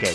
改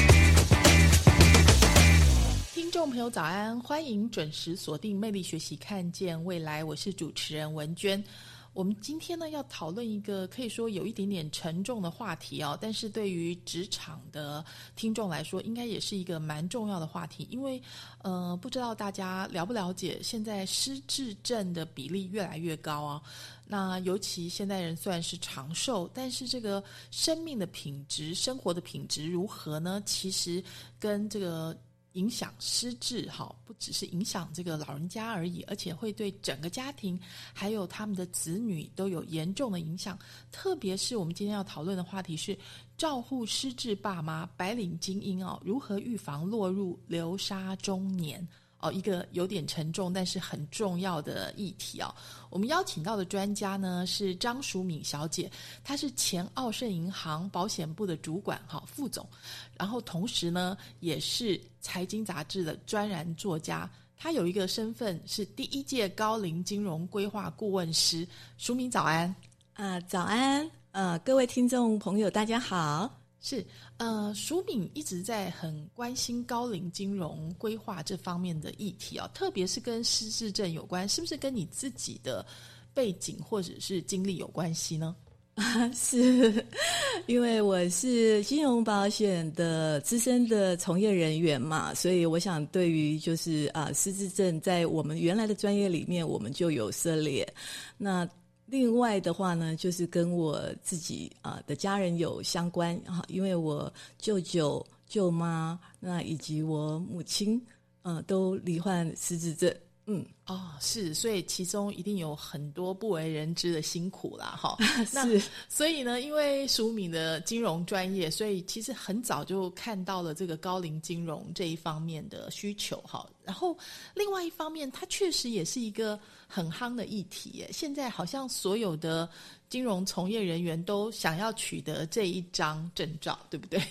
众朋友早安，欢迎准时锁定魅力学习看见未来，我是主持人文娟。我们今天呢要讨论一个可以说有一点点沉重的话题哦，但是对于职场的听众来说应该也是一个蛮重要的话题，因为不知道大家了不了解，现在失智症的比例越来越高啊。那尤其现代人虽然是长寿，但是这个生命的品质、生活的品质如何呢？其实跟这个影响失智不只是影响这个老人家而已，而且会对整个家庭还有他们的子女都有严重的影响。特别是我们今天要讨论的话题是照护失智爸妈、白领精英如何预防落入流沙中年一个有点沉重但是很重要的议题我们邀请到的专家呢是张淑敏小姐，她是前澳盛银行保险部的主管副总，然后同时呢也是财经杂志的专栏作家。她有一个身份是第一届高龄金融规划顾问师。淑敏早安。早安，各位听众朋友大家好。是，淑敏一直在很关心高龄金融规划这方面的议题特别是跟失智症有关，是不是跟你自己的背景或者是经历有关系呢？是，因为我是金融保险的资深的从业人员嘛，所以我想对于就是失智症在我们原来的专业里面我们就有涉猎。那另外的话呢，就是跟我自己的家人有相关因为我舅舅、舅妈，那以及我母亲，都罹患失智症。是，所以其中一定有很多不为人知的辛苦啦那所以呢，因为淑敏的金融专业，所以其实很早就看到了这个高龄金融这一方面的需求然后另外一方面，它确实也是一个很夯的议题耶，现在好像所有的金融从业人员都想要取得这一张证照，对不对？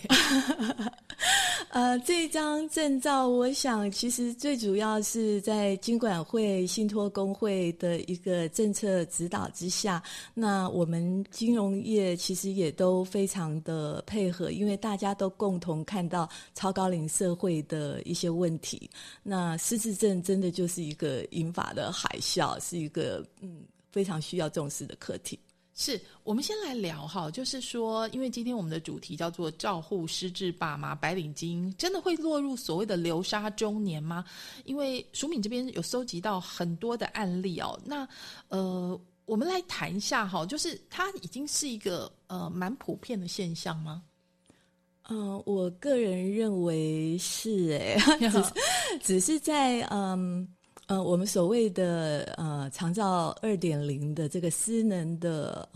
这一张证照，我想其实最主要是在金管会、信托公会的一个政策指导之下，那我们金融业其实也都非常的配合，因为大家都共同看到超高龄社会的一些问题。那失智症真的就是一个银发的海啸，是一个非常需要重视的课题。是，我们先来聊就是说，因为今天我们的主题叫做照护失智爸妈、白领精英真的会落入所谓的流沙中年吗？因为淑敏这边有搜集到很多的案例那我们来谈一下就是它已经是一个蛮普遍的现象吗？我个人认为是只是在我们所谓的长照 2.0 的这个失能的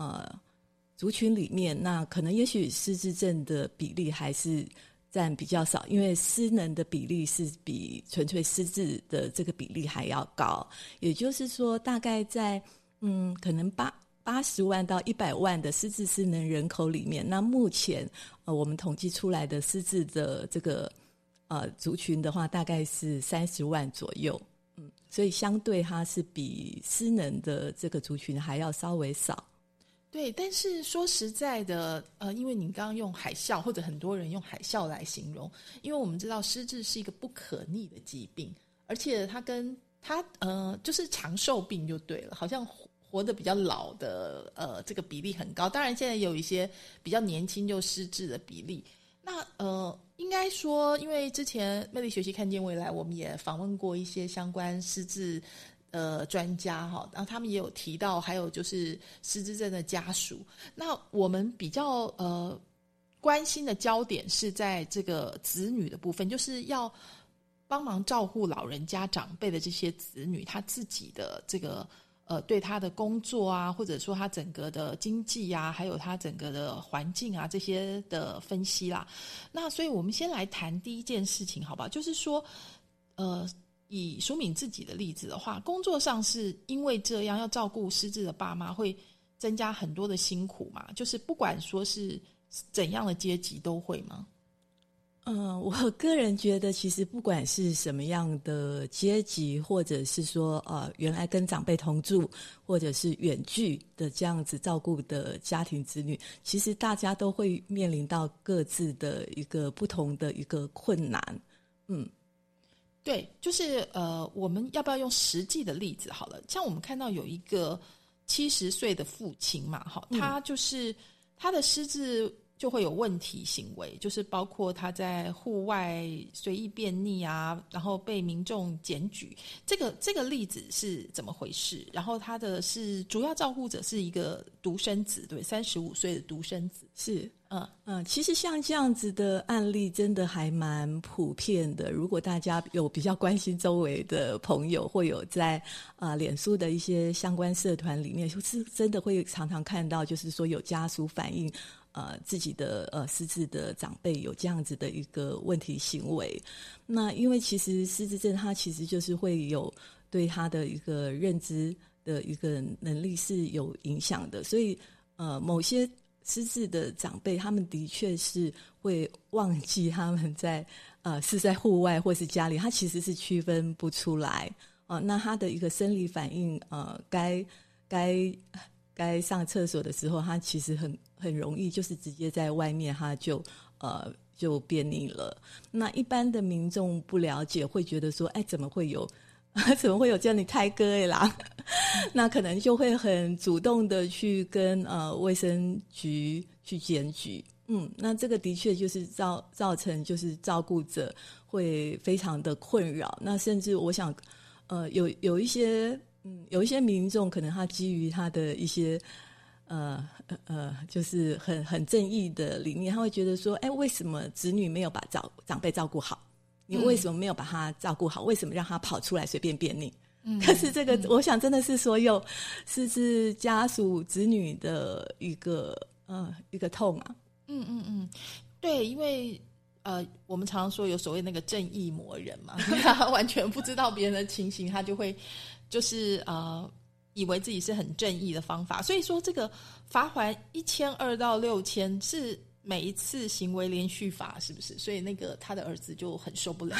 族群里面，那可能也许失智症的比例还是占比较少，因为失能的比例是比纯粹失智的这个比例还要高，也就是说大概在可能80万到100万的失智失能人口里面，那目前我们统计出来的失智的这个族群的话大概是30万左右。所以相对它是比失能的这个族群还要稍微少。对，但是说实在的因为你刚刚用海啸，或者很多人用海啸来形容，因为我们知道失智是一个不可逆的疾病，而且它就是长寿病就对了，好像活得比较老的这个比例很高，当然现在有一些比较年轻就失智的比例。那应该说，因为之前魅力学习看见未来我们也访问过一些相关失智专家哈，然后他们也有提到，还有就是失智症的家属。那我们比较关心的焦点是在这个子女的部分，就是要帮忙照顾老人家长辈的这些子女，他自己的这个对他的工作啊，或者说他整个的经济啊，还有他整个的环境啊，这些的分析啦。那所以我们先来谈第一件事情好不好，就是说以淑敏自己的例子的话，工作上是因为这样要照顾失智的爸妈会增加很多的辛苦嘛，就是不管说是怎样的阶级都会吗？我个人觉得其实不管是什么样的阶级，或者是说原来跟长辈同住或者是远距的这样子照顾的家庭子女，其实大家都会面临到各自的一个不同的一个困难。嗯，对，就是我们要不要用实际的例子好了，像我们看到有一个70岁的父亲嘛，他就是、他的失智就会有问题行为，就是包括他在户外随意便溺啊，然后被民众检举，这个例子是怎么回事？然后他的是主要照顾者是一个独生子，对，35岁的独生子，是。其实像这样子的案例真的还蛮普遍的，如果大家有比较关心周围的朋友，或有在脸书的一些相关社团里面，就是真的会常常看到，就是说有家属反映自己的失智的长辈有这样子的一个问题行为。那因为其实失智症它其实就是会有对他的一个认知的一个能力是有影响的，所以某些失智的长辈他们的确是会忘记他们在是在户外或是家里，他其实是区分不出来那他的一个生理反应该上厕所的时候，他其实很容易就是直接在外面他就便溺了。那一般的民众不了解，会觉得说怎么会有这样的胎哥啦那可能就会很主动的去跟卫生局去检举。那这个的确就是造成就是照顾者会非常的困扰。那甚至我想有一些民众可能他基于他的一些就是很正义的理念，他会觉得说为什么子女没有把长辈照顾好，你为什么没有把他照顾好，为什么让他跑出来随便便溺？可是这个我想真的是所有失智家属子女的一个痛啊。对，因为我们常常说有所谓那个正义魔人嘛，他完全不知道别人的情形，他就会就是以为自己是很正义的方法。所以说这个罚款1200到6000是每一次行为连续罚，是不是？所以那个他的儿子就很受不了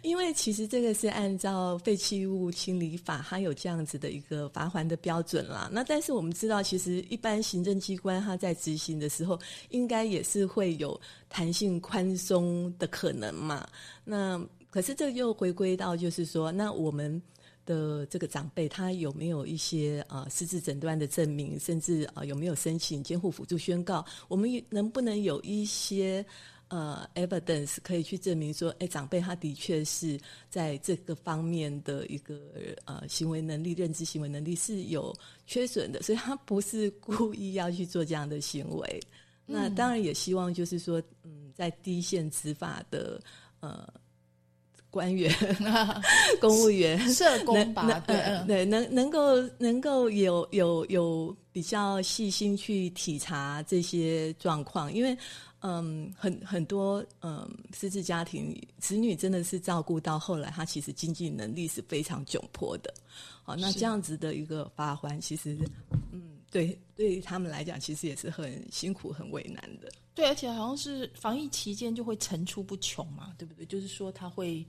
因为其实这个是按照废弃物清理法，它有这样子的一个罚锾的标准啦。那但是我们知道其实一般行政机关它在执行的时候应该也是会有弹性宽松的可能嘛。那可是这又回归到就是说，那我们的这个长辈他有没有一些失智诊断的证明，甚至有没有申请监护辅助宣告，我们能不能有一些evidence 可以去证明说长辈他的确是在这个方面的一个行为能力，认知行为能力是有缺损的，所以他不是故意要去做这样的行为。那当然也希望就是说在第一线执法的官员公务员社工吧，对，能够有比较细心去体察这些状况。因为很多失智家庭子女真的是照顾到后来他其实经济能力是非常窘迫的。好，那这样子的一个罚锾其实对于他们来讲其实也是很辛苦很为难的。对，而且好像是防疫期间就会层出不穷嘛，对不对？就是说他会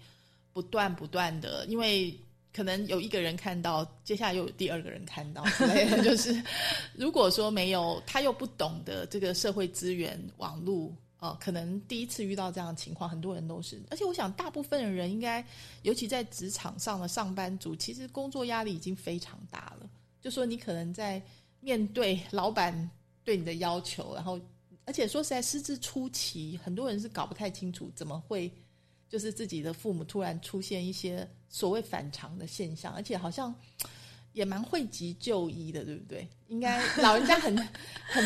不断的，因为可能有一个人看到，接下来又有第二个人看到之类的就是如果说没有他又不懂得这个社会资源网络可能第一次遇到这样的情况，很多人都是。而且我想大部分的人应该尤其在职场上的上班族，其实工作压力已经非常大了，就说你可能在面对老板对你的要求，然后而且说实在失智初期很多人是搞不太清楚怎么会就是自己的父母突然出现一些所谓反常的现象，而且好像也蛮讳疾就医的，对不对？应该老人家很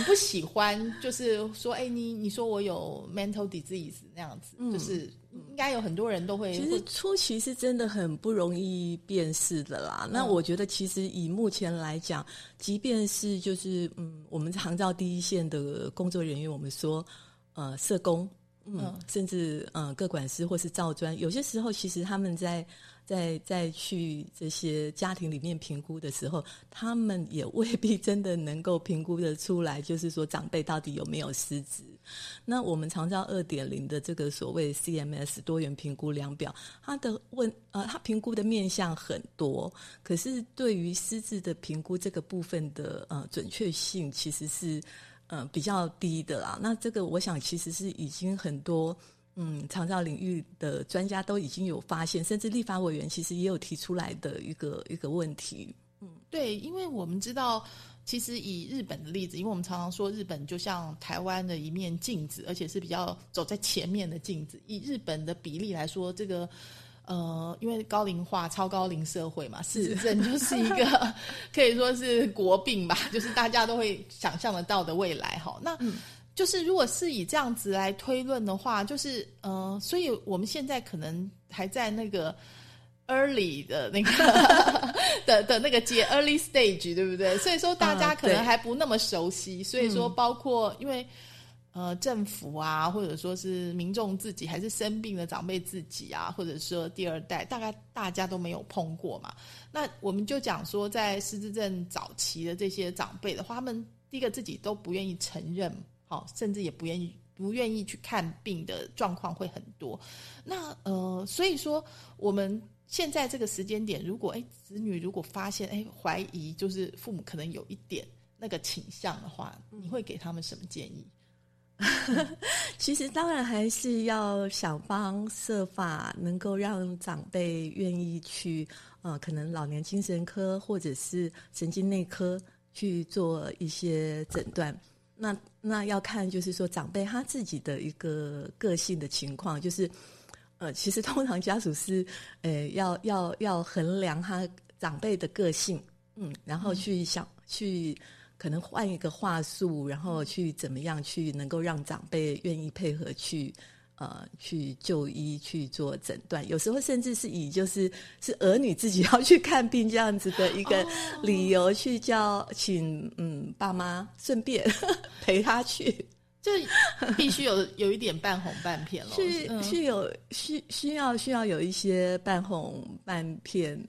不喜欢，就是说，哎，你说我有 mental disease 那样子，就是应该有很多人都会。其实初期是真的很不容易辨识的啦。那我觉得，其实以目前来讲，即便是就是我们长照第一线的工作人员，我们说社工，甚至个管师或是照专，有些时候其实他们在去这些家庭里面评估的时候，他们也未必真的能够评估得出来，就是说长辈到底有没有失职。那我们长照 2.0 的这个所谓 CMS 多元评估量表，它评估的面向很多，可是对于失智的评估这个部分的准确性其实是比较低的啦。那这个我想其实是已经很多长照领域的专家都已经有发现，甚至立法委员其实也有提出来的一个问题。对，因为我们知道，其实以日本的例子，因为我们常常说日本就像台湾的一面镜子，而且是比较走在前面的镜子。以日本的比例来说，这个因为高龄化、超高龄社会嘛，失智症就是一个可以说是国病吧，就是大家都会想象得到的未来。好，那就是如果是以这样子来推论的话，就是所以我们现在可能还在那个 early 的那个的那个阶 early stage， 对不对？所以说大家可能还不那么熟悉，所以说包括因为政府啊，或者说是民众自己，还是生病的长辈自己啊，或者说第二代，大概大家都没有碰过嘛。那我们就讲说，在失智症早期的这些长辈的话，他们第一个自己都不愿意承认。好，甚至也不愿意去看病的状况会很多。那所以说我们现在这个时间点，如果子女如果发现怀疑就是父母可能有一点那个倾向的话，你会给他们什么建议？其实当然还是要想方设法能够让长辈愿意去可能老年精神科或者是神经内科去做一些诊断。那要看就是说长辈他自己的一个个性的情况，就是其实通常家属是要衡量他长辈的个性，然后去去可能换一个话术，然后去怎么样去能够让长辈愿意配合去就医去做诊断，有时候甚至是以就是儿女自己要去看病这样子的一个理由去请爸妈顺便陪他去，就必须有一点半哄半骗了，需要有一些半哄半骗。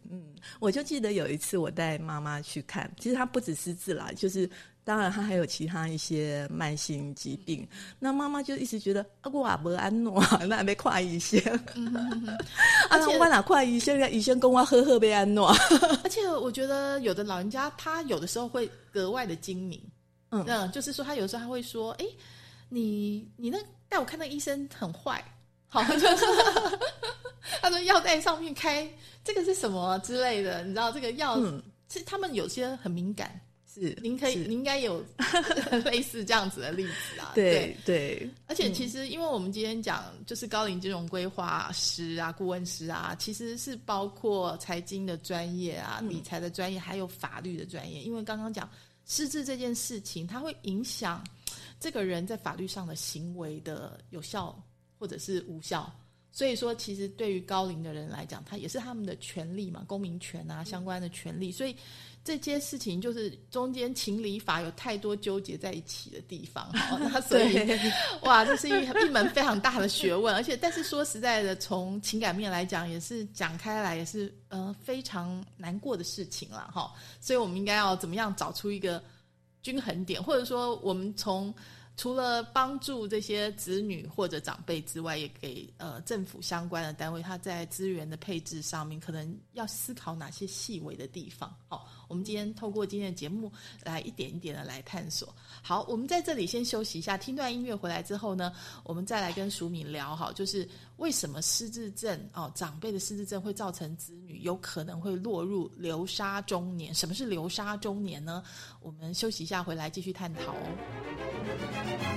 我就记得有一次我带妈妈去看，其实她不只失智啦，就是。当然他还有其他一些慢性疾病，那妈妈就一直觉得我也没安诺啊，那还没看医生而且我哪看医生，医生跟我呵呵没安诺而且我觉得有的老人家他有的时候会格外的精明，就是说他有时候他会说你那带我看那医生很坏，好就是他说药袋上面开这个是什么之类的，你知道这个药其实他们有些很敏感，您应该有类似这样子的例子啊。对，而且其实因为我们今天讲就是高龄金融规划师啊、顾问师啊，其实是包括财经的专业啊、理财的专业，还有法律的专业。因为刚刚讲失智这件事情，它会影响这个人在法律上的行为的有效或者是无效。所以说其实对于高龄的人来讲，他也是他们的权利嘛，公民权啊相关的权利，所以这些事情就是中间情理法有太多纠结在一起的地方那所以哇，这是一门非常大的学问，而且但是说实在的，从情感面来讲也是讲开来也是非常难过的事情啦所以我们应该要怎么样找出一个均衡点，或者说我们从除了帮助这些子女或者长辈之外，也给政府相关的单位，他在资源的配置上面可能要思考哪些细微的地方。好，我们今天透过今天的节目来一点一点的来探索。好，我们在这里先休息一下，听段音乐回来之后呢，我们再来跟淑敏聊好，就是为什么失智症长辈的失智症会造成子女有可能会落入流沙中年。什么是流沙中年呢？我们休息一下回来继续探讨哦。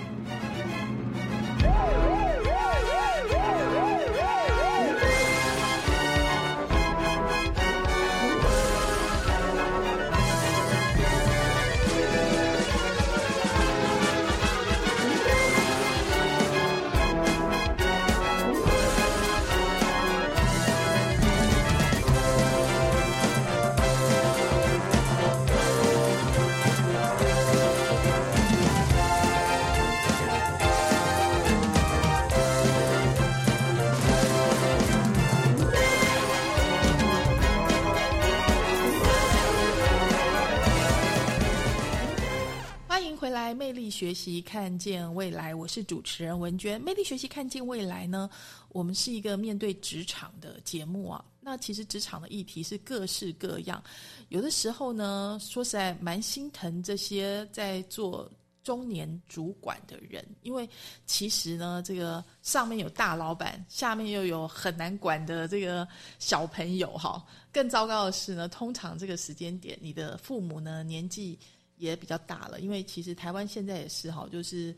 魅力学习看见未来，我是主持人文娟。魅力学习看见未来呢，我们是一个面对职场的节目啊。那其实职场的议题是各式各样，有的时候呢，说实在蛮心疼这些在做中年主管的人，因为其实呢，这个上面有大老板，下面又有很难管的这个小朋友哈。更糟糕的是呢，通常这个时间点，你的父母呢年纪也比较大了，因为其实台湾现在也是就是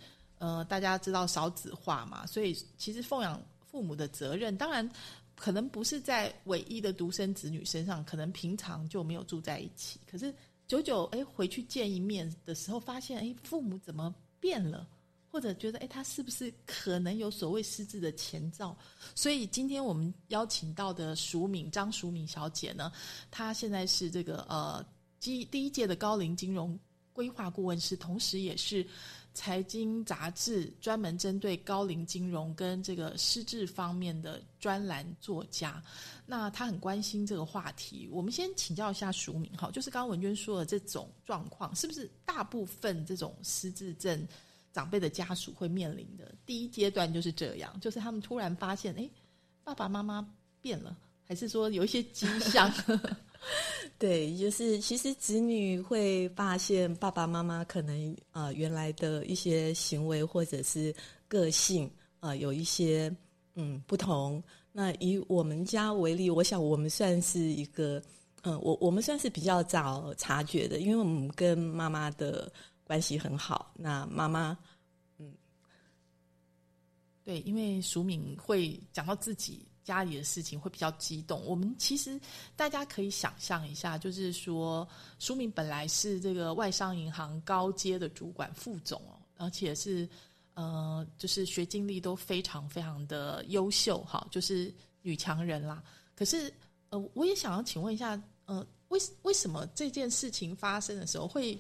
大家知道少子化嘛，所以其实奉养父母的责任，当然可能不是在唯一的独生子女身上，可能平常就没有住在一起，可是久久回去见一面的时候，发现父母怎么变了，或者觉得他是不是可能有所谓失智的前兆。所以今天我们邀请到的淑敏，张淑敏小姐呢，她现在是这个第一届的高龄金融规划顾问师，同时也是财经杂志专门针对高龄金融跟这个失智方面的专栏作家。那他很关心这个话题，我们先请教一下淑敏，就是刚刚文娟说的这种状况，是不是大部分这种失智症长辈的家属会面临的第一阶段就是这样，就是他们突然发现爸爸妈妈变了，还是说有一些迹象？对，就是其实子女会发现爸爸妈妈可能原来的一些行为或者是个性有一些不同。那以我们家为例，我想我们算是一个我们算是比较早察觉的，因为我们跟妈妈的关系很好。那妈妈对，因为淑敏会讲到自己家里的事情会比较激动。我们其实大家可以想象一下，就是说淑敏本来是这个外商银行高阶的主管副总而且是就是学经历都非常非常的优秀哈，就是女强人啦。可是我也想要请问一下，为什么这件事情发生的时候会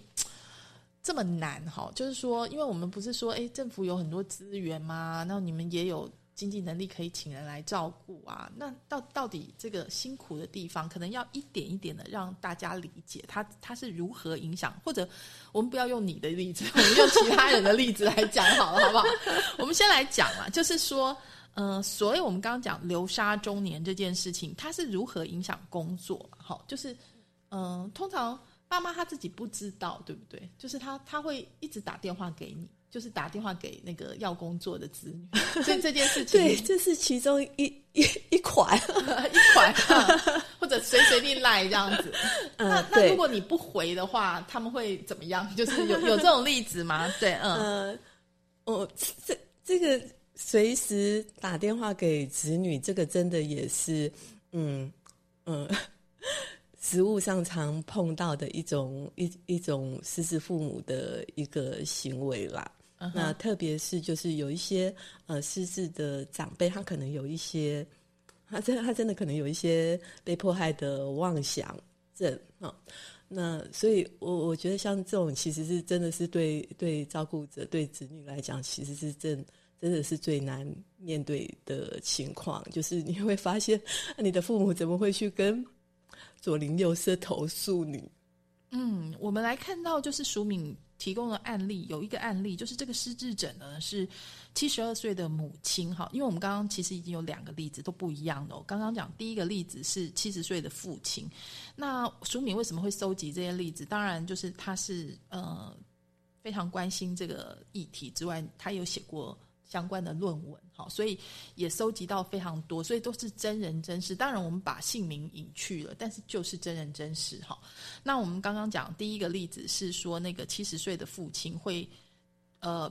这么难哈？就是说，因为我们不是说政府有很多资源嘛，那你们也有经济能力可以请人来照顾啊，那到底这个辛苦的地方，可能要一点一点的让大家理解它是如何影响，或者我们不要用你的例子，我们用其他人的例子来讲好了，好不好？我们先来讲啊，就是说，所以我们刚刚讲流沙中年这件事情，它是如何影响工作嘛？好，就是通常爸妈他自己不知道，对不对？就是他会一直打电话给你。就是打电话给那个要工作的子女，所以这件事情对，这是其中一款或者随便赖这样子。那如果你不回的话，他们会怎么样？就是有这种例子吗？对，这个随时打电话给子女，这个真的也是实务上常碰到的一种失智父母的一个行为啦。那特别是就是有一些失智的长辈，他可能有一些他真的可能有一些被迫害的妄想症那所以我觉得像这种其实是真的是对照顾者对子女来讲，其实是真的是最难面对的情况，就是你会发现你的父母怎么会去跟左邻右舍投诉你。我们来看到就是淑敏提供了案例，有一个案例就是这个失智者呢是72岁的母亲哈，因为我们刚刚其实已经有两个例子都不一样的，我刚刚讲第一个例子是70岁的父亲，那淑敏为什么会收集这些例子，当然就是他是非常关心这个议题之外，他有写过相关的论文，所以也收集到非常多，所以都是真人真事，当然我们把姓名隐去了，但是就是真人真事。那我们刚刚讲第一个例子是说那个70岁的父亲会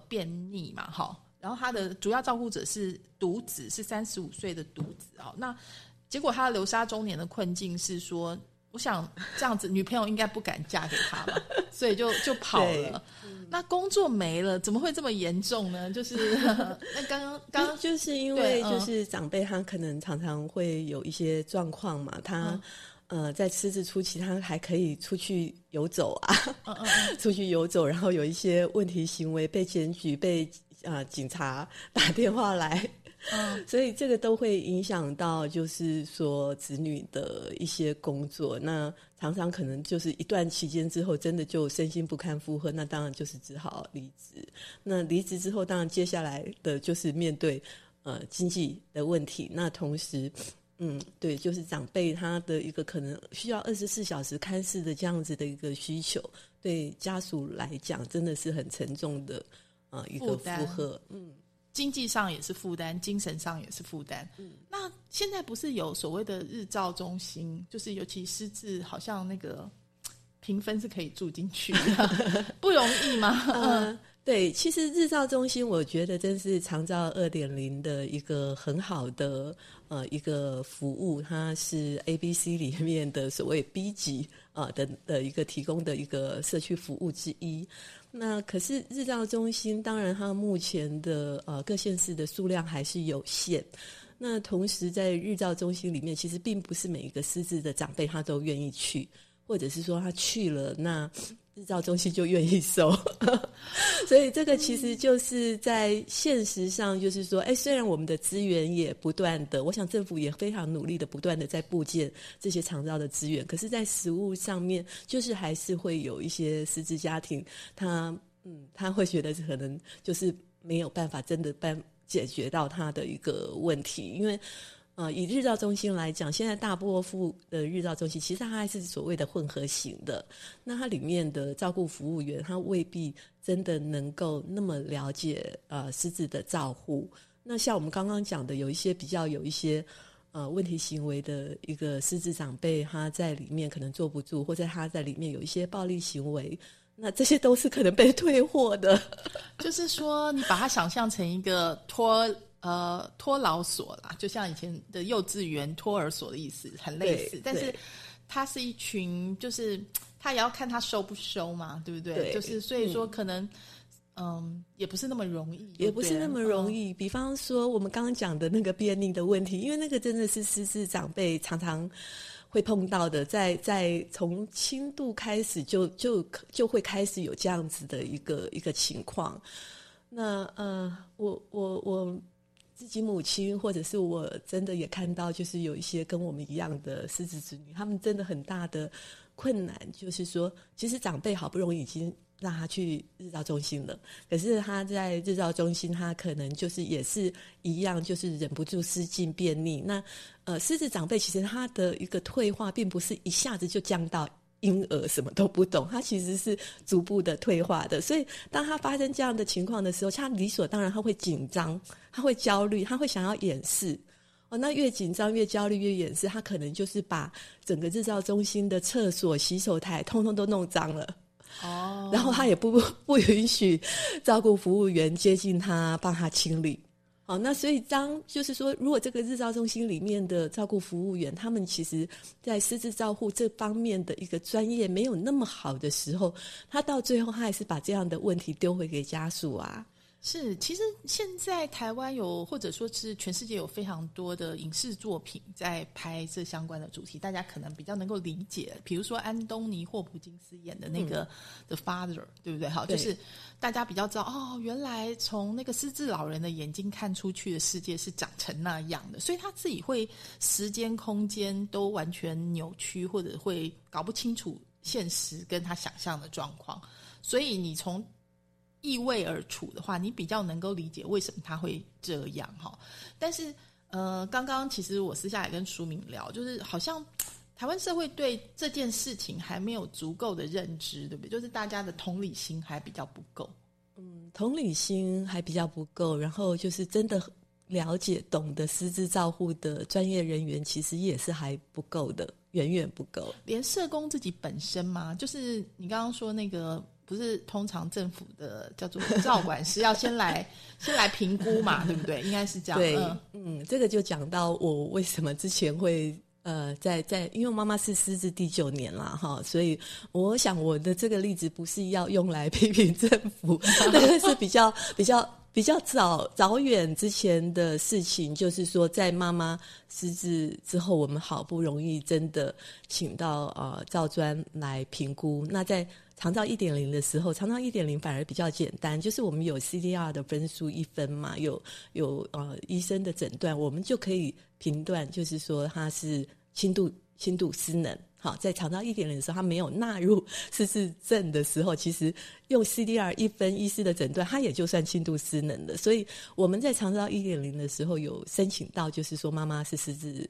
便秘嘛，然后他的主要照顾者是独子，是35岁的独子，那结果他流沙中年的困境是说，我想这样子女朋友应该不敢嫁给他吧，所以就跑了。那工作没了，怎么会这么严重呢？就是那刚刚就是因为就是长辈他可能常常会有一些状况嘛，他在失智初期他还可以出去游走啊，出去游走，然后有一些问题行为被检举，被警察打电话来。所以这个都会影响到就是说子女的一些工作，那常常可能就是一段期间之后真的就身心不堪负荷，那当然就是只好离职，那离职之后当然接下来的就是面对经济的问题，那同时对，就是长辈他的一个可能需要24小时看视的这样子的一个需求，对家属来讲真的是很沉重的一个负荷，经济上也是负担，精神上也是负担。那现在不是有所谓的日照中心，就是尤其失智好像那个评分是可以住进去的不容易吗？对，其实日照中心我觉得真是长照 2.0 的一个很好的一个服务，它是 ABC 里面的所谓 B 级的一个提供的一个社区服务之一。那可是日照中心当然它目前的各县市的数量还是有限，那同时在日照中心里面其实并不是每一个失智的长辈他都愿意去，或者是说他去了那日照中心就愿意收所以这个其实就是在现实上就是说虽然我们的资源也不断的，我想政府也非常努力的不断的在布建这些长照的资源，可是在实务上面就是还是会有一些失智家庭他会觉得可能就是没有办法真的解决到他的一个问题，因为以日照中心来讲，现在大波妇的日照中心其实它还是所谓的混合型的，那它里面的照顾服务员它未必真的能够那么了解失智的照护，那像我们刚刚讲的有一些比较有一些问题行为的一个失智长辈，他在里面可能坐不住，或者他在里面有一些暴力行为，那这些都是可能被退货的就是说你把它想象成一个托老所啦，就像以前的幼稚园托儿所的意思很类似，但是它是一群就是他也要看他收不收嘛，对不 对，就是所以说可能也不是那么容易，也不是那么容易比方说我们刚刚讲的那个便利的问题，因为那个真的是失智长辈常常会碰到的，在从轻度开始就会开始有这样子的一个情况。那我自己母亲，或者是我真的也看到就是有一些跟我们一样的失智子女，他们真的很大的困难，就是说其实长辈好不容易已经让他去日照中心了，可是他在日照中心他可能就是也是一样就是忍不住失禁便秘，那失智长辈其实他的一个退化并不是一下子就降到婴儿什么都不懂，他其实是逐步的退化的，所以当他发生这样的情况的时候，他理所当然他会紧张，他会焦虑，他会想要掩饰那越紧张越焦虑越掩饰，他可能就是把整个日照中心的厕所洗手台通通都弄脏了然后他也不允许照顾服务员接近他帮他清理那所以就是说如果这个日照中心里面的照顾服务员他们其实在失智照护这方面的一个专业没有那么好的时候，他到最后他还是把这样的问题丢回给家属啊。是，其实现在台湾有或者说是全世界有非常多的影视作品在拍这相关的主题，大家可能比较能够理解，比如说安东尼·霍普金斯演的那个The Father， 对不对？好，就是大家比较知道原来从那个失智老人的眼睛看出去的世界是长成那样的，所以他自己会时间空间都完全扭曲，或者会搞不清楚现实跟他想象的状况，所以你从意味而处的话，你比较能够理解为什么他会这样。但是刚刚其实我私下也跟淑敏聊，就是好像台湾社会对这件事情还没有足够的认知，对不对？就是大家的同理心还比较不够。同理心还比较不够，然后就是真的了解懂得私自照护的专业人员其实也是还不够的，远远不够。连社工自己本身嘛，就是你刚刚说那个，不是通常政府的叫做照管师要先来先来评估嘛，对不对？应该是这样。对，这个就讲到我为什么之前会因为我妈妈是失智第9年啦，哈，所以我想我的这个例子不是要用来批评政府，那个是比较早远之前的事情，就是说在妈妈失智之后，我们好不容易真的请到照专来评估。那在长照 1.0 的时候，长照 1.0 反而比较简单，就是我们有 CDR 的分数1分嘛，有医生的诊断，我们就可以评断，就是说他是轻度失能。好，在长照 1.0 的时候，他没有纳入失智症的时候，其实用 CDR 1分医师的诊断，他也就算轻度失能的。所以我们在长照 1.0 的时候有申请到，就是说妈妈是失智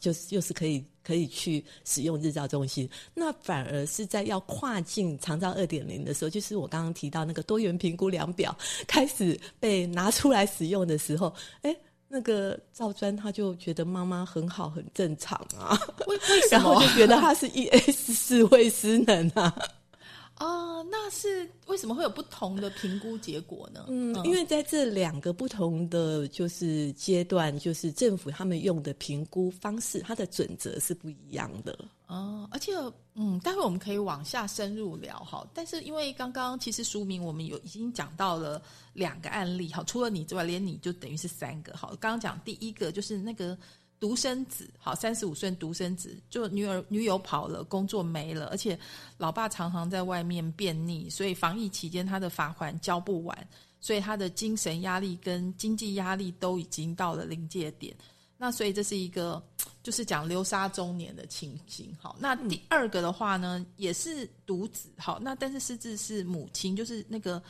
就是可以去使用日照中心。那反而是在要跨境长照 2.0 的时候，就是我刚刚提到那个多元评估量表开始被拿出来使用的时候，那个照专他就觉得妈妈很好很正常啊，为什么然后就觉得他是 ES4 会失能啊。那是为什么会有不同的评估结果呢？因为在这两个不同的就是阶段，就是政府他们用的评估方式，它的准则是不一样的。而且待会我们可以往下深入聊哈。但是因为刚刚其实书名我们已经讲到了2个案例哈，除了你之外，连你就等于是3个哈。刚刚讲第一个就是那个独生子，好，35岁独生子，就女友跑了，工作没了，而且老爸常常在外面便溺，所以防疫期间他的罚款交不完，所以他的精神压力跟经济压力都已经到了临界点。那所以这是一个就是讲流沙中年的情形。好，那第二个的话呢，也是独子，好，那但是失智是母亲，就是那个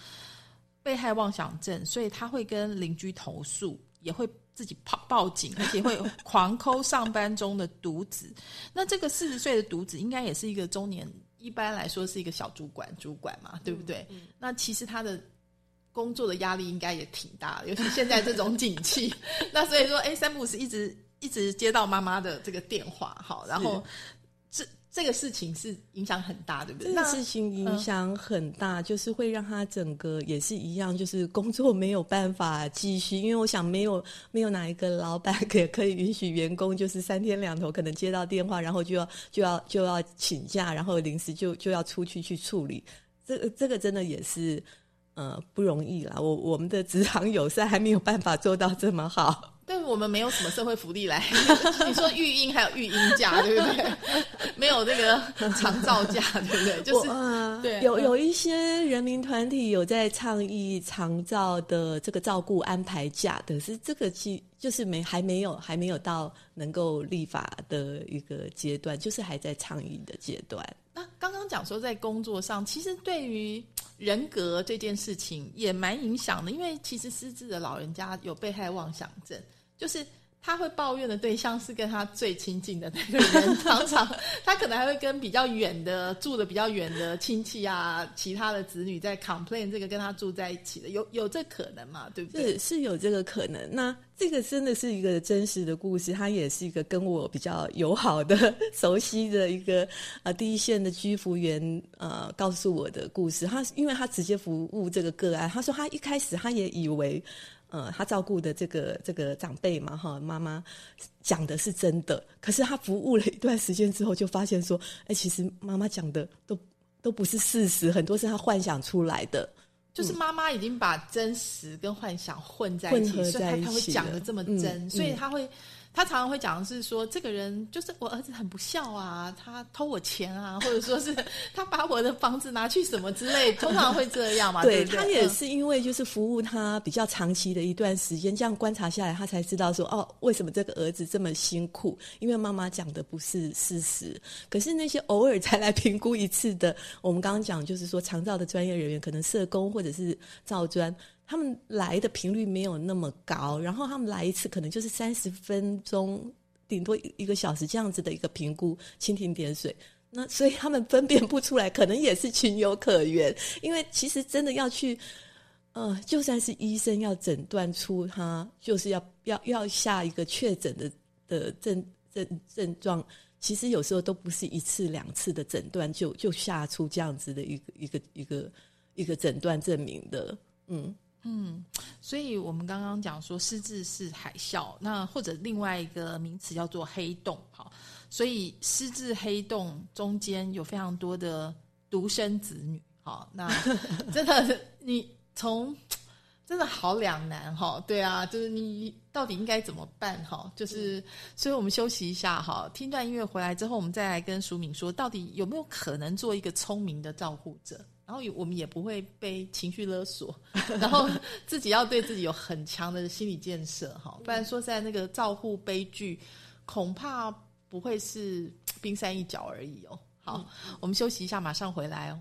被害妄想症，所以他会跟邻居投诉，也会自己报警，而且会狂抠上班中的独子。那这个40岁的独子应该也是一个中年，一般来说是一个小主管嘛，对不对？那其实他的工作的压力应该也挺大的，尤其现在这种景气那所以说3不5时一直接到妈妈的这个电话。好，然后这个事情是影响很大，对不对？这个事情影响很大，就是会让他整个也是一样，就是工作没有办法继续。因为我想没有哪一个老板可以允许员工就是3天2头可能接到电话，然后就要请假，然后临时就要出去处理。这个真的也是不容易啦。我们的职场友善还没有办法做到这么好。但我们没有什么社会福利来你说育婴还有育婴假，对不对？没有这个长照假，对不对？就是对，有一些人民团体有在倡议长照的这个照顾安排假，可是这个就是还没有到能够立法的一个阶段，就是还在倡议的阶段。那刚刚讲说在工作上，其实对于人格这件事情也蛮影响的，因为其实失智的老人家有被害妄想症，就是他会抱怨的对象是跟他最亲近的那个人，常常他可能还会跟住的比较远的亲戚啊，其他的子女在 complain 这个跟他住在一起的，有这可能嘛，对不对？是有这个可能。那这个真的是一个真实的故事，他也是一个跟我比较友好的熟悉的一个第一线的居服员告诉我的故事。他因为他直接服务这个个案，他说他一开始他也以为他照顾的这个长辈嘛，哈，妈妈讲的是真的。可是他服务了一段时间之后，就发现说，其实妈妈讲的都不是事实，很多是他幻想出来的。就是妈妈已经把真实跟幻想混在一起，所以他会讲的这么真，所以他会他常常会讲的是说，这个人就是我儿子很不孝啊，他偷我钱啊，或者说是他把我的房子拿去什么之类，通常会这样嘛。对， 对，他也是因为就是服务他比较长期的一段时间，这样观察下来，他才知道说哦，为什么这个儿子这么辛苦？因为妈妈讲的不是事实。可是那些偶尔才来评估一次的，我们刚刚讲就是说长照的专业人员，可能社工或者是照专。他们来的频率没有那么高，然后他们来一次可能就是30分钟，顶多1个小时这样子的一个评估，蜻蜓点水。那所以他们分辨不出来，可能也是情有可原。因为其实真的要去，就算是医生要诊断出他就是要下一个确诊的症状，其实有时候都不是一次两次的诊断就下出这样子的一个诊断证明的，所以我们刚刚讲说失智是海啸，那或者另外一个名词叫做黑洞。好，所以失智黑洞中间有非常多的独生子女。好，那真的你从真的好两难哈，对啊，就是你到底应该怎么办哈？就是，所以我们休息一下哈，听段音乐回来之后，我们再来跟淑敏说，到底有没有可能做一个聪明的照护者？然后我们也不会被情绪勒索，然后自己要对自己有很强的心理建设哈，不然说在那个照护悲剧，恐怕不会是冰山一角而已哦。好，我们休息一下，马上回来哦。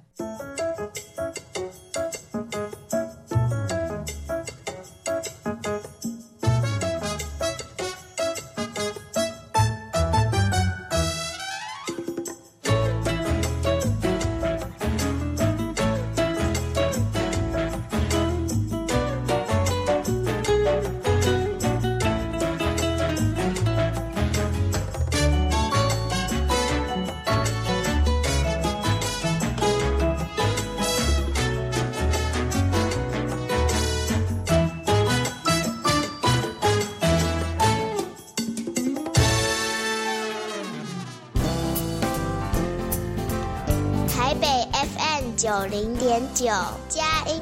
9佳音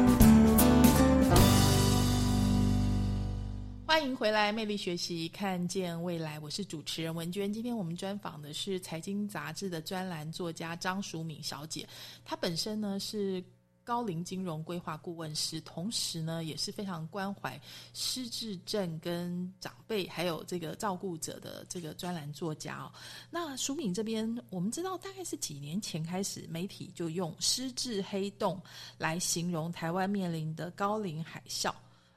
欢迎回来，魅力学习，看见未来，我是主持人文娟。今天我们专访的是财经杂志的专栏作家张淑敏小姐，她本身呢是高龄金融规划顾问师，同时呢也是非常关怀失智症跟长辈还有这个照顾者的这个专栏作家哦。那淑敏这边我们知道大概是几年前开始，媒体就用失智黑洞来形容台湾面临的高龄海啸。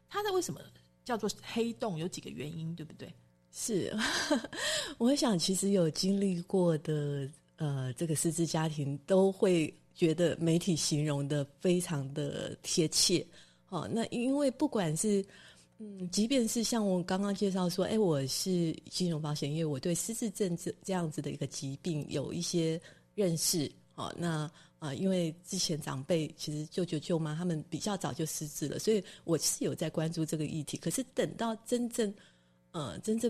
它的为什么叫做黑洞有几个原因，对不对？是，我想其实有经历过的这个失智家庭都会觉得媒体形容的非常的贴切。好，那因为不管是即便是像我刚刚介绍说，我是金融保险业，因为我对失智症这样子的一个疾病有一些认识。好，那因为之前长辈其实舅舅舅妈他们比较早就失智了，所以我是有在关注这个议题。可是等到真正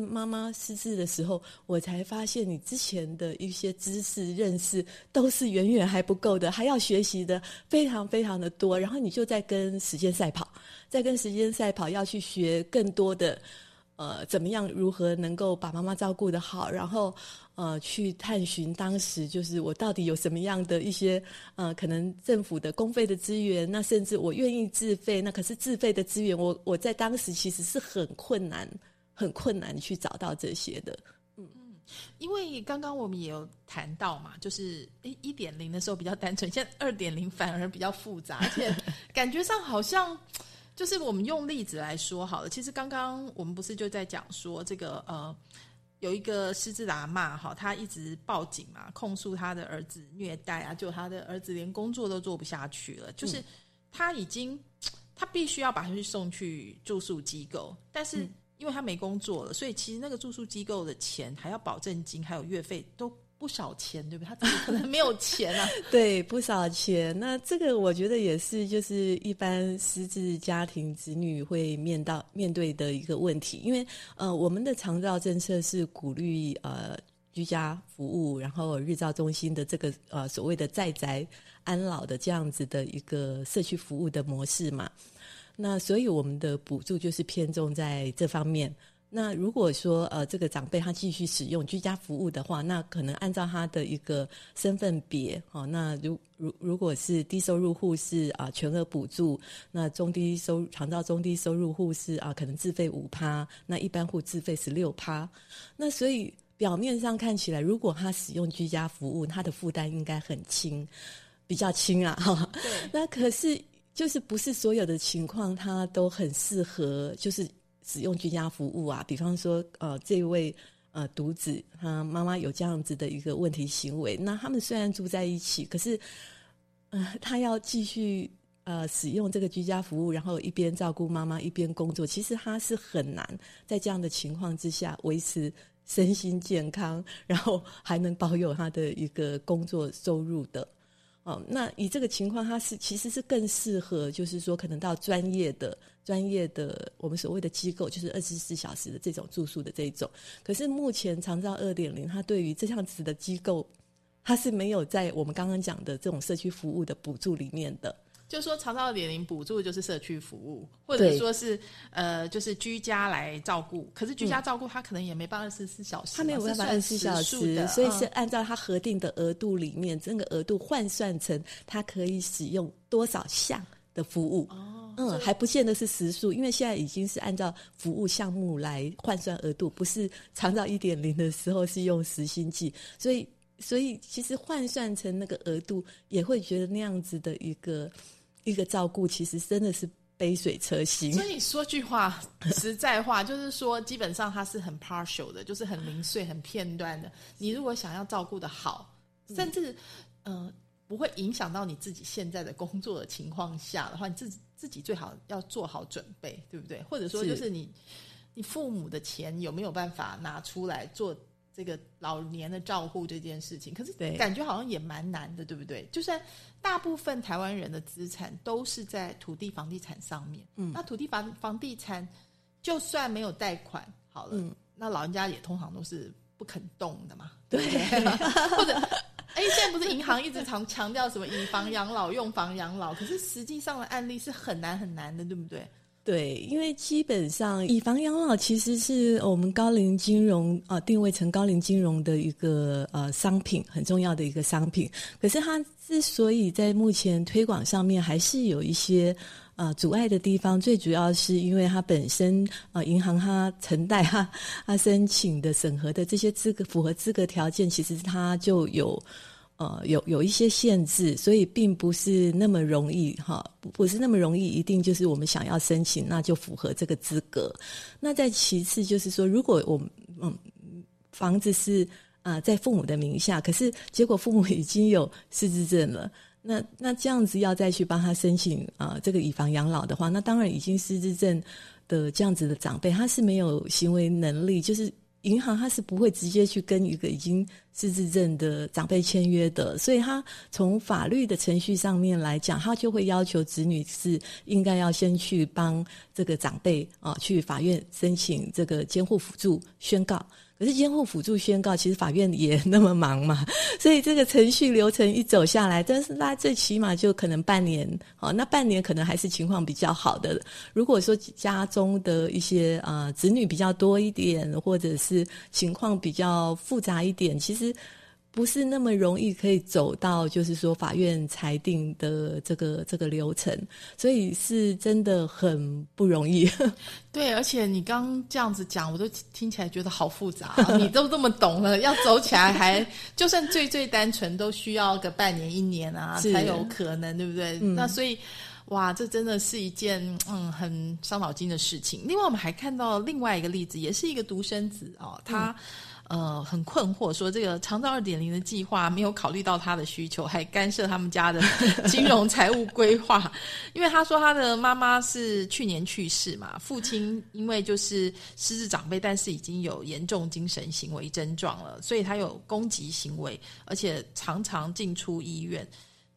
妈妈失智的时候，我才发现你之前的一些知识认识都是远远还不够的，还要学习的非常非常的多。然后你就在跟时间赛跑，要去学更多的怎么样如何能够把妈妈照顾得好，然后去探寻当时就是我到底有什么样的一些可能政府的公费的资源，那甚至我愿意自费，那可是自费的资源我在当时其实是很困难去找到这些的。因为刚刚我们也有谈到嘛，就是1.0 的时候比较单纯，现在 2.0 反而比较复杂，而且感觉上好像就是我们用例子来说好了，其实刚刚我们不是就在讲说这个有一个失智的阿嬷哈，她一直报警嘛，控诉她的儿子虐待啊，就她的儿子连工作都做不下去了，就是她必须要把她送去住宿机构，但是因为她没工作了，所以其实那个住宿机构的钱还要保证金还有月费都不不少钱，对不对？他自己可能没有钱啊。对，不少钱。那这个我觉得也是就是一般失智家庭子女会面对的一个问题，因为我们的长照政策是鼓励居家服务，然后日照中心的这个所谓的在宅安老的这样子的一个社区服务的模式嘛。那所以我们的补助就是偏重在这方面。那如果说这个长辈他继续使用居家服务的话，那可能按照他的一个身份别，那如果是低收入户是全额补助，那长照中低收入户是可能自费 5%， 那一般户自费 16%。 那所以表面上看起来，如果他使用居家服务，他的负担应该很轻，比较轻啊。那可是就是不是所有的情况他都很适合就是使用居家服务啊。比方说这位独子他妈妈有这样子的一个问题行为，那他们虽然住在一起，可是他要继续使用这个居家服务，然后一边照顾妈妈一边工作，其实他是很难在这样的情况之下维持身心健康，然后还能保有他的一个工作收入的。那以这个情况，他是其实是更适合就是说可能到专业的我们所谓的机构，就是24小时的这种住宿的这一种。可是目前长照 2.0 他对于这样子的机构，他是没有在我们刚刚讲的这种社区服务的补助里面的。就是说长照 2.0 补助就是社区服务，或者说是就是居家来照顾，可是居家照顾他可能也没办法24小时，他没有办法24小时，所以是按照他核定的额度里面，这个额度换算成他可以使用多少项的服务。还不见得是时数，因为现在已经是按照服务项目来换算额度，不是长照 1.0 的时候是用时薪计，所以其实换算成那个额度，也会觉得那样子的一个照顾，其实真的是杯水车薪。所以说句话实在话，就是说基本上它是很 partial 的，就是很零碎很片段的。你如果想要照顾的好，甚至不会影响到你自己现在的工作的情况下的话，你自己最好要做好准备，对不对？或者说就是你父母的钱有没有办法拿出来做这个老年的照顾这件事情，可是感觉好像也蛮难的， 对不对？就算大部分台湾人的资产都是在土地房地产上面，那土地房地产就算没有贷款好了，那老人家也通常都是不肯动的嘛，对或者现在不是银行一直常强调什么以房养老用房养老，可是实际上的案例是很难很难的，对不对？对，因为基本上以房养老其实是我们高龄金融定位成高龄金融的一个商品，很重要的一个商品。可是它之所以在目前推广上面还是有一些阻碍的地方，最主要是因为它本身银行它承贷它申请的审核的这些资格符合资格条件，其实它就有一些限制，所以并不是那么容易不是那么容易一定就是我们想要申请那就符合这个资格。那再其次就是说，如果我们房子是在父母的名下，可是结果父母已经有失智症了，那这样子要再去帮他申请这个以房养老的话，那当然已经失智症的这样子的长辈他是没有行为能力，就是银行它是不会直接去跟一个已经失智症的长辈签约的，所以它从法律的程序上面来讲，它就会要求子女是应该要先去帮这个长辈去法院申请这个监护辅助宣告。可是监护辅助宣告其实法院也那么忙嘛，所以这个程序流程一走下来，但是他最起码就可能半年，那半年可能还是情况比较好的。如果说家中的一些子女比较多一点，或者是情况比较复杂一点，其实不是那么容易可以走到就是说法院裁定的这个流程，所以是真的很不容易。对，而且你刚这样子讲，我都听起来觉得好复杂你都这么懂了，要走起来还就算最最单纯都需要个半年一年啊才有可能，对不对？那所以哇，这真的是一件很伤脑筋的事情。另外我们还看到另外一个例子，也是一个独生子他很困惑，说这个长照 2.0 的计划没有考虑到他的需求，还干涉他们家的金融财务规划。因为他说他的妈妈是去年去世嘛，父亲因为就是失智长辈，但是已经有严重精神行为症状了，所以他有攻击行为，而且常常进出医院。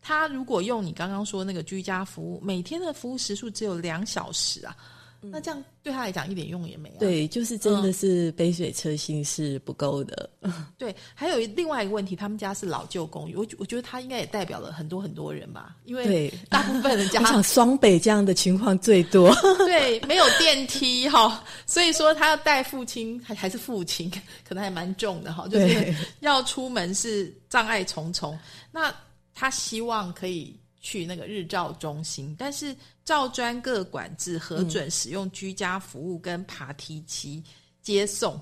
他如果用你刚刚说那个居家服务，每天的服务时数只有2小时啊，那这样对他来讲一点用也没有、啊、对，就是真的是杯水车薪是不够的、对。还有另外一个问题，他们家是老旧公寓，我觉得他应该也代表了很多很多人吧，因为大部分人家我想双北这样的情况最多对，没有电梯、哦、所以说他要带父亲，还是父亲可能还蛮重的、哦、就是要出门是障碍重重。那他希望可以去那个日照中心，但是照专各管制核准使用居家服务跟爬梯机接送、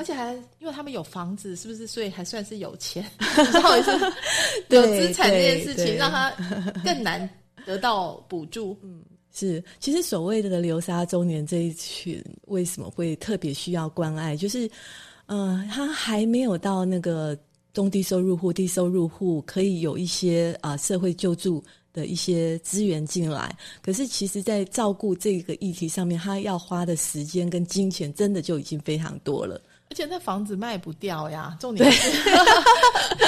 而且还因为他们有房子是不是，所以还算是有钱有资产这件事情让他更难得到补助。是，其实所谓的流沙周年这一群为什么会特别需要关爱，就是他还没有到那个中低收入户、低收入户可以有一些社会救助的一些资源进来，可是其实在照顾这个议题上面，他要花的时间跟金钱真的就已经非常多了，而且那房子卖不掉呀，重点是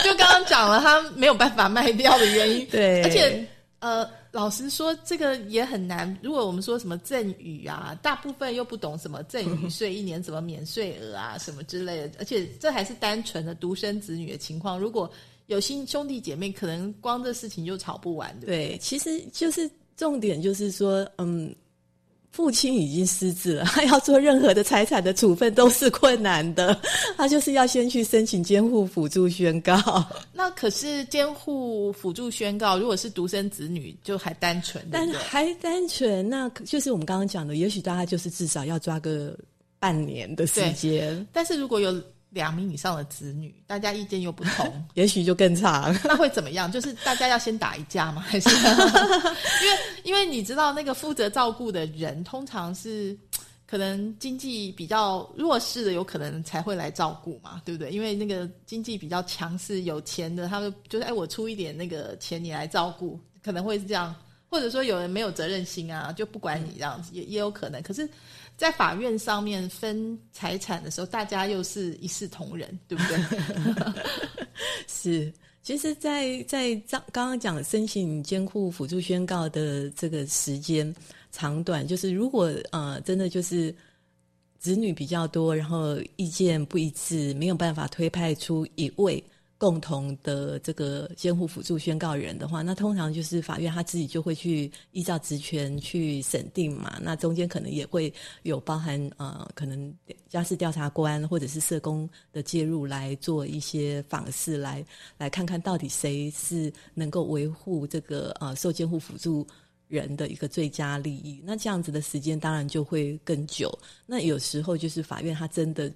就刚刚讲了他没有办法卖掉的原因。对，而且老实说这个也很难，如果我们说什么赠与啊，大部分又不懂什么赠与税一年什么免税额啊什么之类的，而且这还是单纯的独生子女的情况，如果有兄弟姐妹可能光这事情就吵不完，对不对？对，其实就是重点就是说父亲已经失智了，他要做任何的财产的处分都是困难的，他就是要先去申请监护辅助宣告。那可是监护辅助宣告如果是独生子女就还单纯，但是还单纯，那就是我们刚刚讲的，也许大家就是至少要抓个半年的时间，但是如果有2名以上的子女，大家意见又不同也许就更长那会怎么样，就是大家要先打一架吗？还是因为你知道那个负责照顾的人通常是可能经济比较弱势的，有可能才会来照顾嘛，对不对？因为那个经济比较强势有钱的，他们就是我出一点那个钱你来照顾，可能会是这样，或者说有人没有责任心啊，就不管你这样子，也有可能。可是在法院上面分财产的时候，大家又是一视同仁，对不对？是，其实在刚刚讲申请监护辅助宣告的这个时间长短，就是如果真的就是子女比较多，然后意见不一致，没有办法推派出一位共同的这个监护辅助宣告人的话，那通常就是法院他自己就会去依照职权去审定嘛，那中间可能也会有包含可能家事调查官或者是社工的介入来做一些访视，来看看到底谁是能够维护这个受监护辅助人的一个最佳利益，那这样子的时间当然就会更久。那有时候就是法院他真的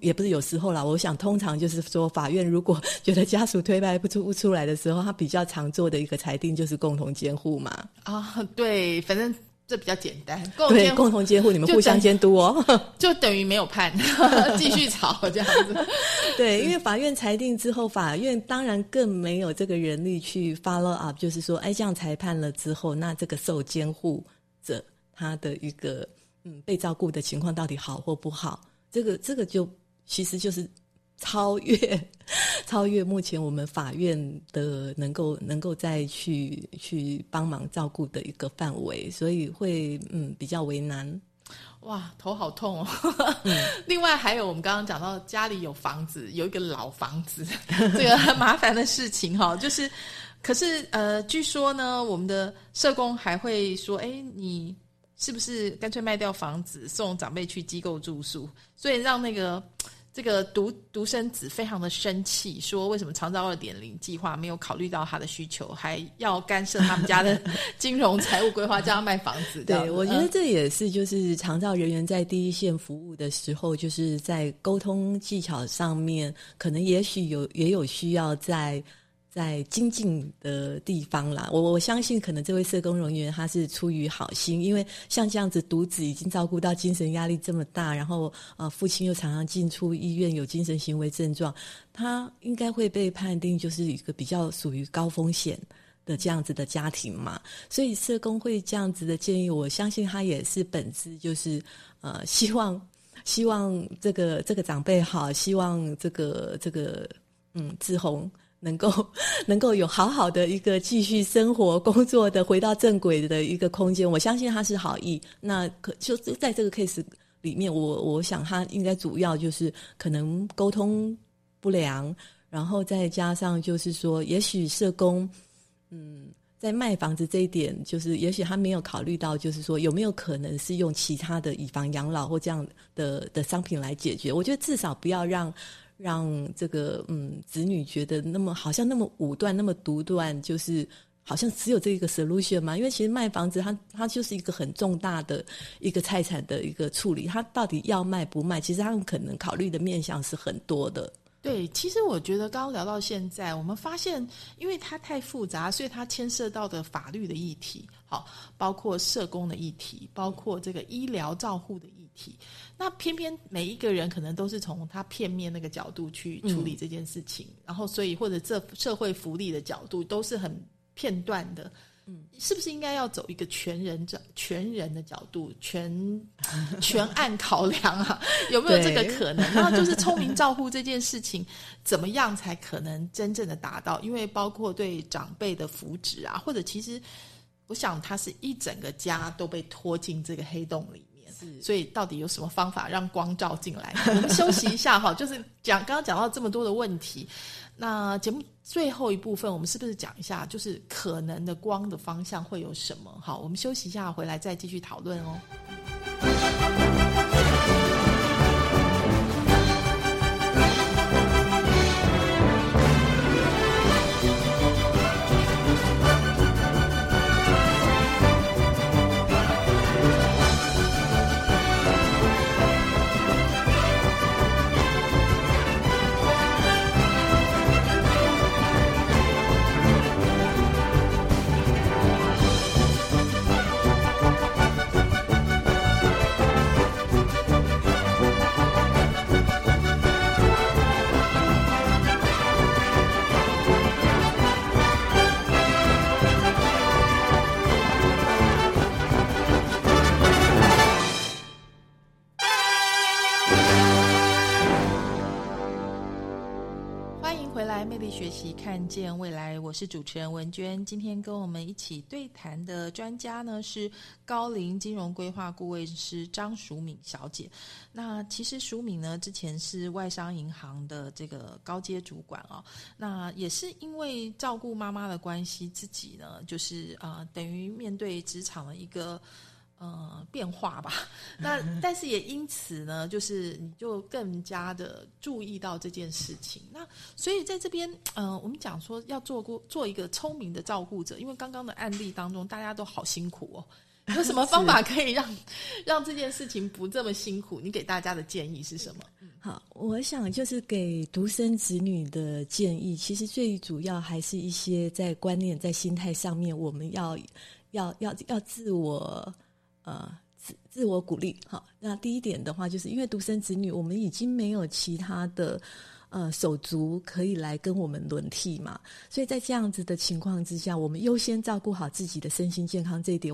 也不是有时候啦，我想通常就是说法院如果觉得家属推派不出来的时候，他比较常做的一个裁定就是共同监护嘛。对，反正这比较简单，共同监护你们互相监督哦，就等于没有判继续吵这样子对，因为法院裁定之后，法院当然更没有这个人力去 follow up， 就是说这样裁判了之后，那这个受监护者他的一个被照顾的情况到底好或不好，这个就其实就是超越目前我们法院的能够再去帮忙照顾的一个范围，所以会比较为难。哇，头好痛哦另外还有我们刚刚讲到家里有房子，有一个老房子这个很麻烦的事情哈、哦，就是可是据说呢，我们的社工还会说你是不是干脆卖掉房子送长辈去机构住宿，所以让这个独生子非常的生气，说为什么长照 2.0 计划没有考虑到他的需求，还要干涉他们家的金融财务规划叫他卖房子对，我觉得这也是就是长照人员在第一线服务的时候，就是在沟通技巧上面可能也许也有需要在在精进的地方啦。我相信可能这位社工人员他是出于好心，因为像这样子独子已经照顾到精神压力这么大，然后父亲又常常进出医院有精神行为症状，他应该会被判定就是一个比较属于高风险的这样子的家庭嘛。所以社工会这样子的建议，我相信他也是本质就是希望这个长辈好，希望志宏能够有好的一个继续生活工作的回到正轨的一个空间。我相信他是好意，那就在这个 case 里面，我想他应该主要就是可能沟通不良，然后再加上就是说也许社工在卖房子这一点，就是也许他没有考虑到，就是说有没有可能是用其他的以房养老或这样的商品来解决。我觉得至少不要让这个子女觉得那么好像那么武断那么独断，就是好像只有这个 solution 嘛。因为其实卖房子它就是一个很重大的一个财产的一个处理，它到底要卖不卖，其实他们可能考虑的面向是很多的。对，其实我觉得刚刚聊到现在，我们发现因为它太复杂，所以它牵涉到的法律的议题，好，包括社工的议题，包括这个医疗照护的议题，那偏偏每一个人可能都是从他片面那个角度去处理这件事情，然后所以或者这社会福利的角度都是很片段的。是不是应该要走一个全人的角度，全案考量啊？有没有这个可能？然后就是聪明照护这件事情怎么样才可能真正的达到，因为包括对长辈的福祉啊，或者其实我想他是一整个家都被拖进这个黑洞里面，所以到底有什么方法让光照进来？我们休息一下哈，就是刚刚讲到这么多的问题，那节目最后一部分我们是不是讲一下就是可能的光的方向会有什么？好，我们休息一下，回来再继续讨论哦。学习看见未来，我是主持人文娟。今天跟我们一起对谈的专家呢是高龄金融规划顾问师张淑敏小姐。那其实淑敏呢之前是外商银行的这个高阶主管哦，那也是因为照顾妈妈的关系，自己呢就是等于面对职场的一个变化吧。那但是也因此呢，就是你就更加的注意到这件事情。那所以在这边我们讲说要做一个聪明的照顾者，因为刚刚的案例当中大家都好辛苦哦，有什么方法可以让这件事情不这么辛苦？你给大家的建议是什么？好，我想就是给独生子女的建议，其实最主要还是一些在观念在心态上面，我们要自我鼓励。好，那第一点的话，就是因为独生子女，我们已经没有其他的手足可以来跟我们轮替嘛，所以在这样子的情况之下，我们优先照顾好自己的身心健康，这一点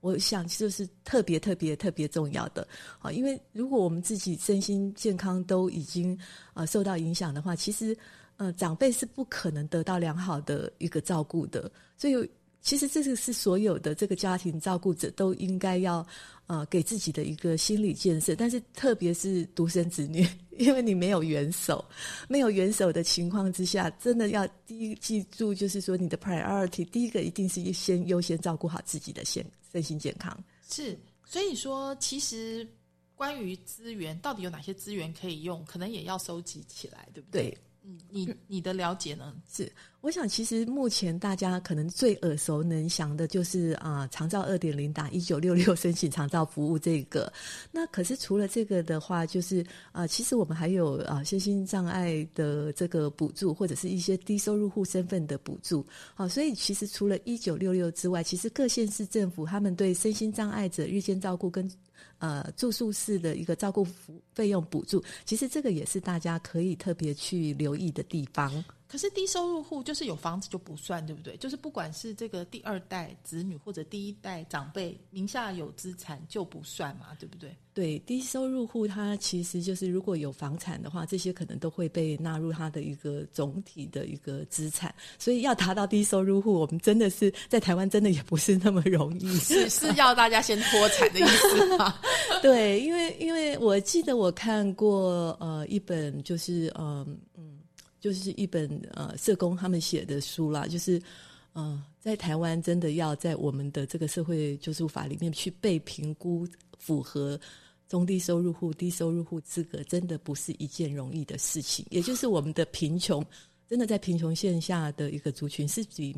我想就是特别特别特别重要的。好，因为如果我们自己身心健康都已经受到影响的话，其实长辈是不可能得到良好的一个照顾的，所以其实这个是所有的这个家庭照顾者都应该要给自己的一个心理建设，但是特别是独生子女，因为你没有援手的情况之下，真的要记住就是说你的 priority 第一个一定是先优先照顾好自己的身心健康。是，所以说其实关于资源到底有哪些资源可以用，可能也要收集起来，对不对？对，你的了解呢？是，我想其实目前大家可能最耳熟能详的就是长照 2.0 打1966申请长照服务这个。那可是除了这个的话，就是其实我们还有身心障碍的这个补助，或者是一些低收入户身份的补助。所以其实除了1966之外，其实各县市政府他们对身心障碍者日间照顾跟住宿式的一个照顾费用补助，其实这个也是大家可以特别去留意的地方。可是低收入户就是有房子就不算，对不对？就是不管是这个第二代子女或者第一代长辈名下有资产就不算嘛，对不对？对，低收入户它其实就是如果有房产的话，这些可能都会被纳入它的一个总体的一个资产，所以要达到低收入户，我们真的是在台湾真的也不是那么容易。是要大家先脱产的意思吗？对，因为我记得我看过一本就是就是一本社工他们写的书啦，就是在台湾真的要在我们的这个社会救助法里面去被评估符合中低收入户低收入户资格，真的不是一件容易的事情。也就是我们的贫穷，真的在贫穷线下的一个族群是比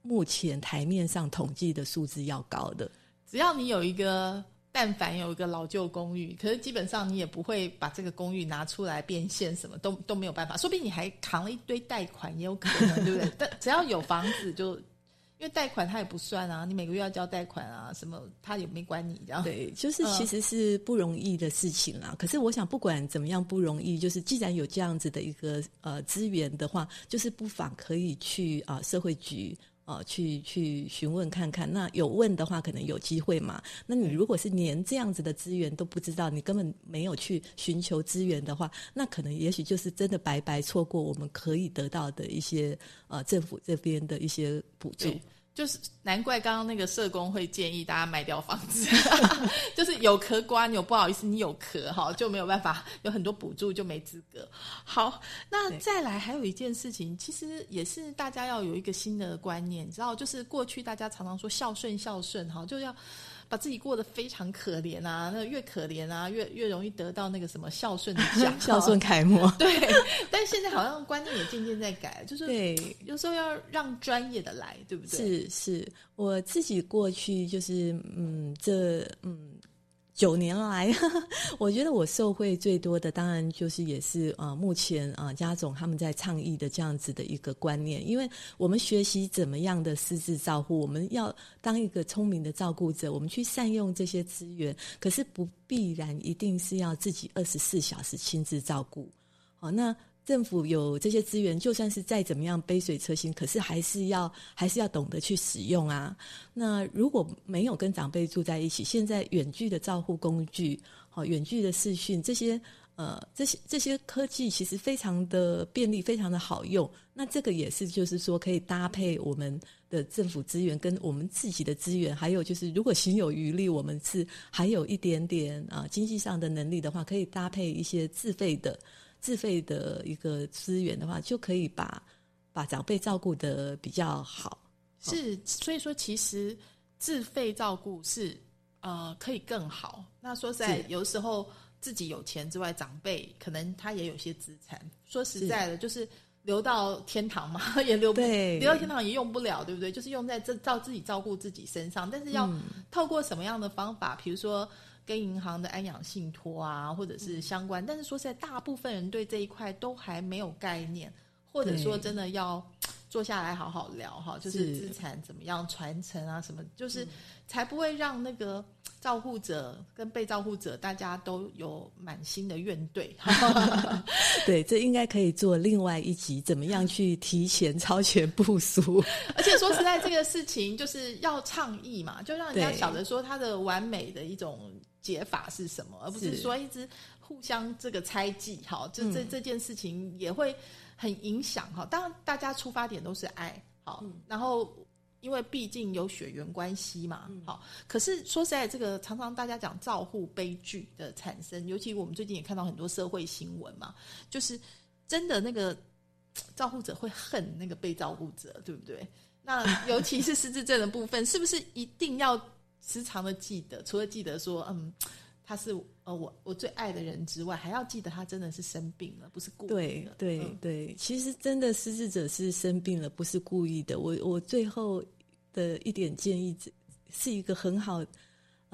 目前台面上统计的数字要高的。只要你有一个但凡有一个老旧公寓，可是基本上你也不会把这个公寓拿出来变现，什么都没有办法，说不定你还扛了一堆贷款也有可能，对不对？但只要有房子就，因为贷款它也不算啊，你每个月要交贷款啊，什么它也没管你这样。对，就是其实是不容易的事情啦。可是我想不管怎么样不容易，就是既然有这样子的一个资源的话，就是不妨可以去社会局去询问看看，那有问的话可能有机会嘛。那你如果是连这样子的资源都不知道，你根本没有去寻求资源的话，那可能也许就是真的白白错过我们可以得到的一些政府这边的一些补助。就是难怪刚刚那个社工会建议大家卖掉房子就是有壳瓜牛，不好意思，你有壳就没有办法，有很多补助就没资格。好，那再来还有一件事情，其实也是大家要有一个新的观念，你知道，就是过去大家常常说孝顺就要把自己过得非常可怜啊，那越可怜啊越容易得到那个什么孝顺的奖孝顺楷模。对，但现在好像观念也渐渐在改，就是对，有时候要让专业的来，对不对？是我自己过去就是9年来我觉得我受惠最多的当然就是也是目前家总他们在倡议的这样子的一个观念。因为我们学习怎么样的失智照护，我们要当一个聪明的照顾者，我们去善用这些资源，可是不必然一定是要自己24小时亲自照顾。好，那政府有这些资源，就算是再怎么样杯水车薪，可是还是要懂得去使用啊。那如果没有跟长辈住在一起，现在远距的照护工具、远距的视讯，这些科技其实非常的便利，非常的好用。那这个也是就是说可以搭配我们的政府资源跟我们自己的资源，还有就是如果行有余力，我们是还有一点点经济上的能力的话，可以搭配一些自费的一个资源的话，就可以把长辈照顾得比较好。是，所以说其实自费照顾是可以更好。那说实在，有时候自己有钱之外，长辈可能他也有些资产。说实在的，就是留到天堂嘛，也留到天堂也用不了，对不对？就是用在自己照顾自己身上，但是要透过什么样的方法，比如说跟银行的安养信托啊，或者是相关，但是说实在，大部分人对这一块都还没有概念，或者说真的要坐下来好好聊哈，就是资产怎么样传承啊，什么，就是才不会让那个照护者跟被照护者大家都有满心的怨怼对，这应该可以做另外一集，怎么样去提前超前部署而且说实在，这个事情就是要倡议嘛，就让人家晓得说它的完美的一种解法是什么，而不是说一直互相这个猜忌。好，就这件事情也会很影响哈。当然大家出发点都是爱好，然后因为毕竟有血缘关系嘛，好。可是说实在，这个常常大家讲照护悲剧的产生，尤其我们最近也看到很多社会新闻嘛，就是真的那个照护者会恨那个被照顾者，对不对？那尤其是失智症的部分，是不是一定要时常的记得，除了记得说他是我最爱的人之外，还要记得他真的是生病了，不是故意的。对对、对，其实真的失智者是生病了，不是故意的。我最后的一点建议是一个很好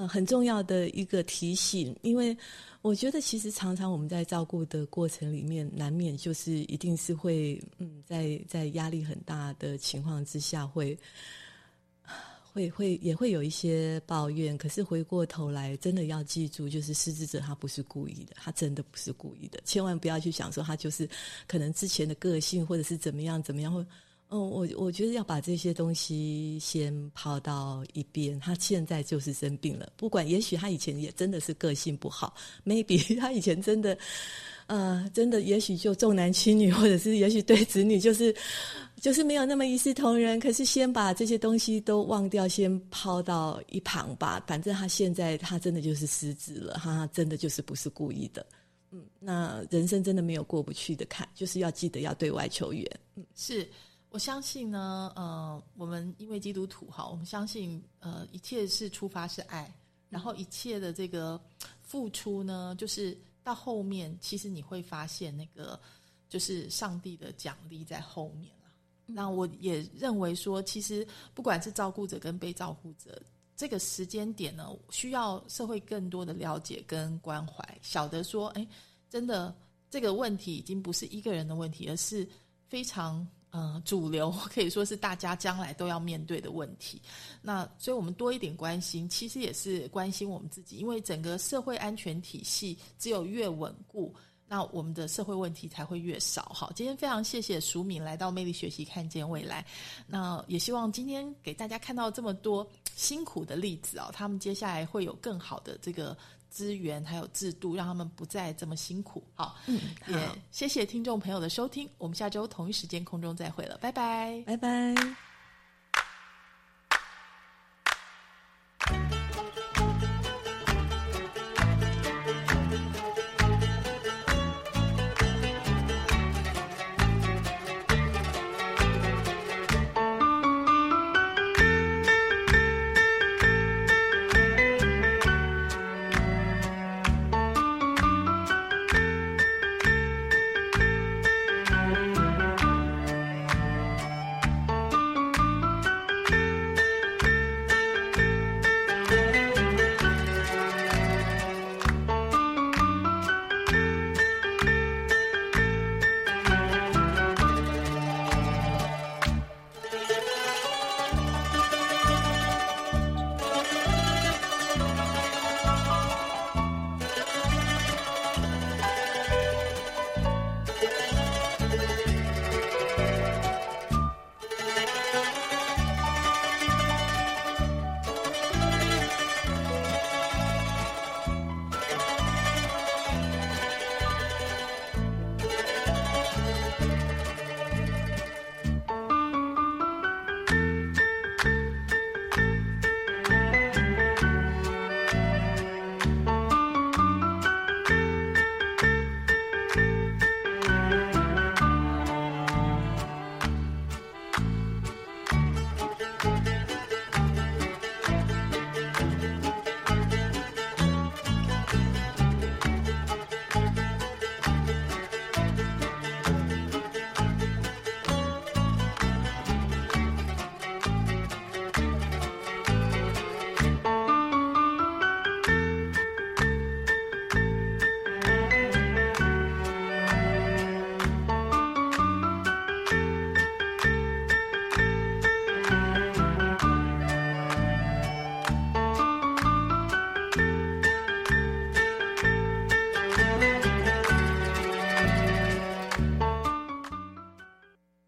很重要的一个提醒，因为我觉得其实常常我们在照顾的过程里面，难免就是一定是会在压力很大的情况之下也会有一些抱怨，可是回过头来真的要记住，就是失智者他不是故意的，他真的不是故意的，千万不要去想说他就是可能之前的个性或者是怎么样或我觉得要把这些东西先抛到一边，他现在就是生病了，不管也许他以前也真的是个性不好 ，maybe 他以前真的也许就重男轻女，或者是也许对子女就是没有那么一视同仁，可是先把这些东西都忘掉，先抛到一旁吧，反正他现在他真的就是失智了，他真的就是不是故意的。那人生真的没有过不去的坎，就是要记得要对外求援。是。我相信呢，我们因为基督徒哈，我们相信一切是出发是爱，然后一切的这个付出呢，就是到后面其实你会发现那个就是上帝的奖励在后面了。那我也认为说，其实不管是照顾者跟被照顾者，这个时间点呢，需要社会更多的了解跟关怀，晓得说，哎，真的这个问题已经不是一个人的问题，而是非常主流可以说是大家将来都要面对的问题。那所以我们多一点关心，其实也是关心我们自己，因为整个社会安全体系只有越稳固，那我们的社会问题才会越少。好，今天非常谢谢淑敏来到魅力学习看见未来，那也希望今天给大家看到这么多辛苦的例子，他们接下来会有更好的这个资源还有制度，让他们不再这么辛苦。好，也谢谢听众朋友的收听，我们下周同一时间空中再会了，拜拜，拜拜。